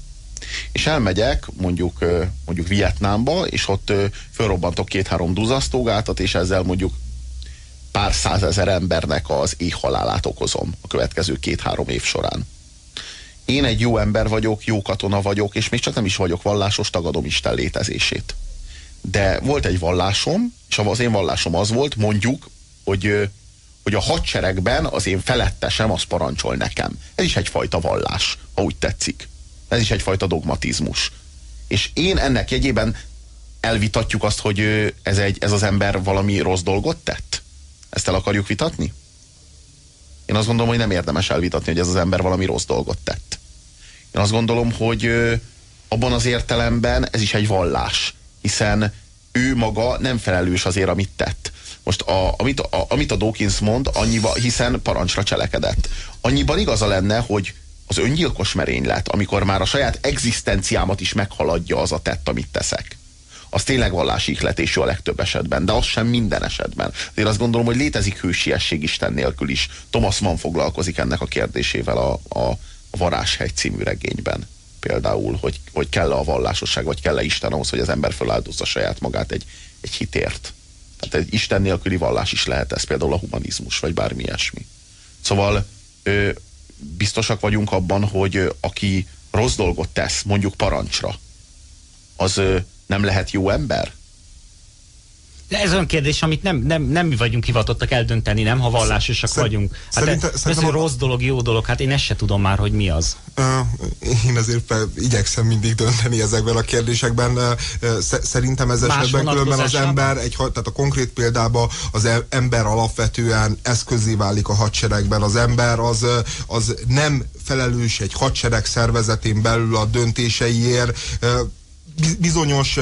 És elmegyek mondjuk, mondjuk Vietnámba, és ott fölrobbantok két-három duzzasztógátat, és ezzel mondjuk pár százezer embernek az éhhalálát okozom a következő két-három év során. Én egy jó ember vagyok, jó katona vagyok, és még csak nem is vagyok vallásos, tagadom Isten létezését. De volt egy vallásom, és az én vallásom az volt, mondjuk, hogy, hogy a hadseregben az én felettesem az parancsol nekem. Ez is egyfajta vallás, ha úgy tetszik. Ez is egyfajta dogmatizmus. És én ennek jegyében elvitatjuk azt, hogy ez, egy, ez az ember valami rossz dolgot tett? Ezt el akarjuk vitatni? Én azt gondolom, hogy nem érdemes elvitatni, hogy ez az ember valami rossz dolgot tett. Én azt gondolom, hogy abban az értelemben ez is egy vallás, hiszen ő maga nem felelős azért, amit tett. Most a, amit, a, amit a Dawkins mond, annyiba, hiszen parancsra cselekedett. Annyiban igaza lenne, hogy az öngyilkos merénylet, amikor már a saját egzisztenciámat is meghaladja az a tett, amit teszek. Az tényleg vallási ihletésű a legtöbb esetben, de az sem minden esetben. Azért azt gondolom, hogy létezik hősiesség Isten nélkül is. Thomas Mann foglalkozik ennek a kérdésével a, a, a Varáshegy című regényben. Például, hogy, hogy kell-e a vallásosság, vagy kell-e Isten ahhoz, hogy az ember feláldozza saját magát egy, egy hitért. Tehát egy Isten nélküli vallás is lehet ez, például a humanizmus, vagy bármi ilyesmi. Szóval ö, biztosak vagyunk abban, hogy ö, aki rossz dolgot tesz, mondjuk parancsra, az... Ö, nem lehet jó ember? De ez olyan kérdés, amit nem, nem, nem mi vagyunk hivatottak eldönteni, nem? Ha vallásosak Szer vagyunk. Hát szerinte, de, ez a rossz dolog, jó dolog, hát én ezt se tudom már, hogy mi az. Én azért igyekszem mindig dönteni ezekben a kérdésekben. Szerintem ez esetben különben az ember, egy, tehát a konkrét példában az ember alapvetően eszközé válik a hadseregben. Az ember az, az nem felelős egy hadsereg szervezetén belül a döntéseiért, bizonyos,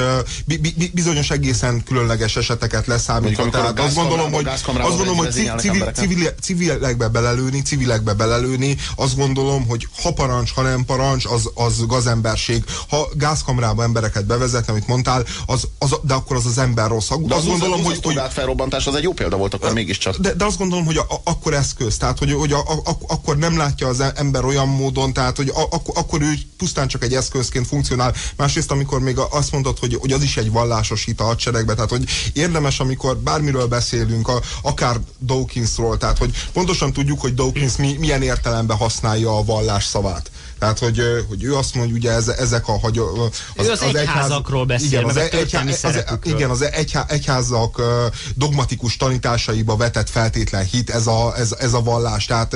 bizonyos egészen különleges eseteket leszámítva. Tehát azt gondolom, hogy, azt gondolom, hogy civil, civil, civilekbe belelőni, civilekbe belelőni, azt gondolom, hogy ha parancs, ha nem parancs, az, az gazemberség. Ha gázkamrába embereket bevezetni, amit mondtál, az, az, de akkor az az ember rossz. De azt az gondolom, az, az hogy... A felrobbantás az egy jó példa volt, akkor mégiscsak. De, de azt gondolom, hogy a, a, akkor eszköz, tehát hogy, hogy a, a, akkor nem látja az ember olyan módon, tehát hogy a, a, akkor ő pusztán csak egy eszközként funkcionál. Másrészt, amikor még azt mondod, hogy, hogy az is egy vallásos hit a hadseregbe, tehát hogy érdemes, amikor bármiről beszélünk, a, akár Dawkinsról, tehát hogy pontosan tudjuk, hogy Dawkins mi, milyen értelemben használja a vallás szavát. Tehát, hogy, hogy ő azt mondja, ugye ez, ezek a... Hagy, az, az, az egyházakról beszél, igen, meg az, történelmi az, szerepükről. Igen, az egyhá, egyházak dogmatikus tanításaiba vetett feltétlen hit, ez a, ez, ez a vallás, tehát...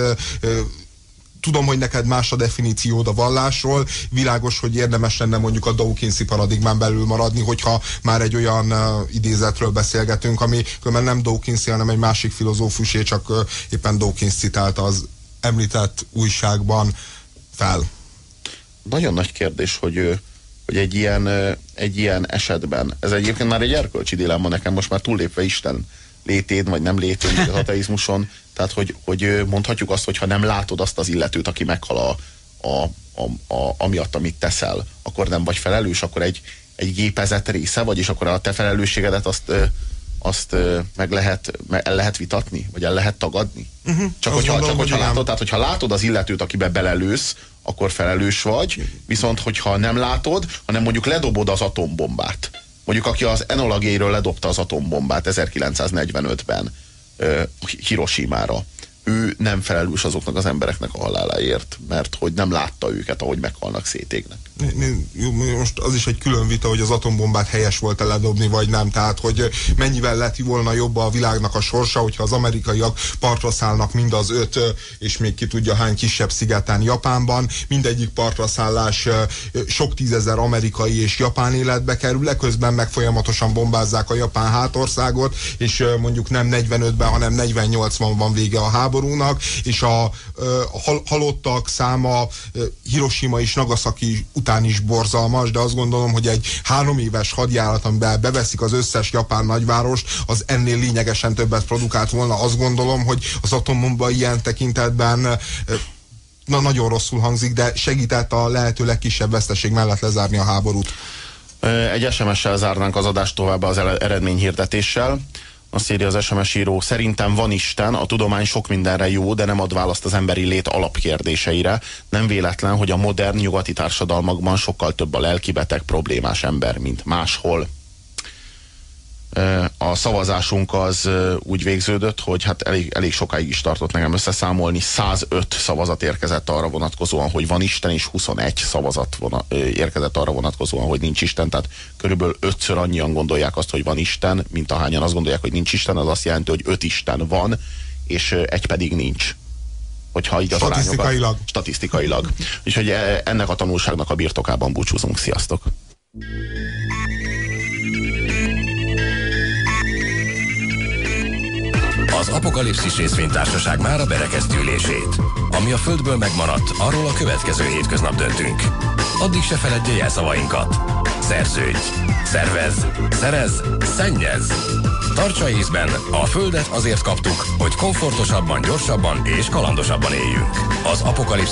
tudom, hogy neked más a definíciód a vallásról, világos, hogy érdemes lenne mondjuk a Dawkinsi paradigmán belül maradni, hogyha már egy olyan uh, idézetről beszélgetünk, ami különben nem Dawkinsi, hanem egy másik filozófusé, csak uh, éppen Dawkins citálta az említett újságban fel. Nagyon nagy kérdés, hogy ő hogy egy ilyen, egy ilyen esetben, ez egyébként már egy erkölcsi dilemma nekem, most már túllépve Isten létén, vagy nem létén, az ateizmuson, tehát hogy, hogy mondhatjuk azt, hogy ha nem látod azt az illetőt, aki meghal a, a, a, a, amiatt, amit teszel, akkor nem vagy felelős, akkor egy, egy gépezet része vagy, és akkor a te felelősségedet azt, azt meg lehet, meg el lehet vitatni, vagy el lehet tagadni. Uh-huh. Csak, hogyha, mondom, csak hogy hogyha látod, tehát hogyha látod az illetőt, akibe belelősz, akkor felelős vagy, viszont hogyha nem látod, hanem mondjuk ledobod az atombombát. Mondjuk aki az Enola Gayről ledobta az atombombát ezerkilencszáznegyvenötben uh, Hirosimára. Ő nem felelős azoknak az embereknek a haláláért, mert hogy nem látta őket, ahogy meghalnak, szétégnek. Most az is egy külön vita, hogy az atombombát helyes volt-e ledobni, vagy nem. Tehát, hogy mennyivel lett volna jobb a világnak a sorsa, hogyha az amerikaiak partra szállnak mind az öt, és még ki tudja hány kisebb szigeten Japánban. Mindegyik partra szállás sok tízezer amerikai és japán életbe kerül, leközben meg folyamatosan bombázzák a japán hátországot, és mondjuk nem negyvenötben, hanem negyven-nyolcvanban van vége a háború. És a, a halottak száma Hirosima és Nagasaki után is borzalmas, de azt gondolom, hogy egy három éves hadjárat, amiben beveszik az összes japán nagyvárost, az ennél lényegesen többet produkált volna. Azt gondolom, hogy az atombomba ilyen tekintetben na, nagyon rosszul hangzik, de segített a lehető legkisebb veszteség mellett lezárni a háborút. Egy es em es-sel zárnánk az adást, tovább az eredményhirdetéssel. Azt írja az es em es író, szerintem van Isten, a tudomány sok mindenre jó, de nem ad választ az emberi lét alapkérdéseire. Nem véletlen, hogy a modern nyugati társadalmakban sokkal több a lelkibeteg problémás ember, mint máshol. A szavazásunk az úgy végződött, hogy hát elég, elég sokáig is tartott nekem összeszámolni. százöt szavazat érkezett arra vonatkozóan, hogy van Isten, és huszonegy szavazat érkezett arra vonatkozóan, hogy nincs Isten. Tehát körülbelül ötször annyian gondolják azt, hogy van Isten, mint ahányan azt gondolják, hogy nincs Isten. Az azt jelenti, hogy öt Isten van, és egy pedig nincs. Hogyha így az statisztikailag. Arányokat, statisztikailag. Úgyhogy ennek a tanulságnak a birtokában búcsúzunk. Sziasztok! Az Apokalipszis Részvénytársaság mára berekezti ülését. Ami a Földből megmaradt, arról a következő hétköznap döntünk. Addig se feledje el szavainkat. Szerződj, szervez, szerez, szennyez. Tartsa észben, a Földet azért kaptuk, hogy komfortosabban, gyorsabban és kalandosabban éljünk. Az Apokalipszis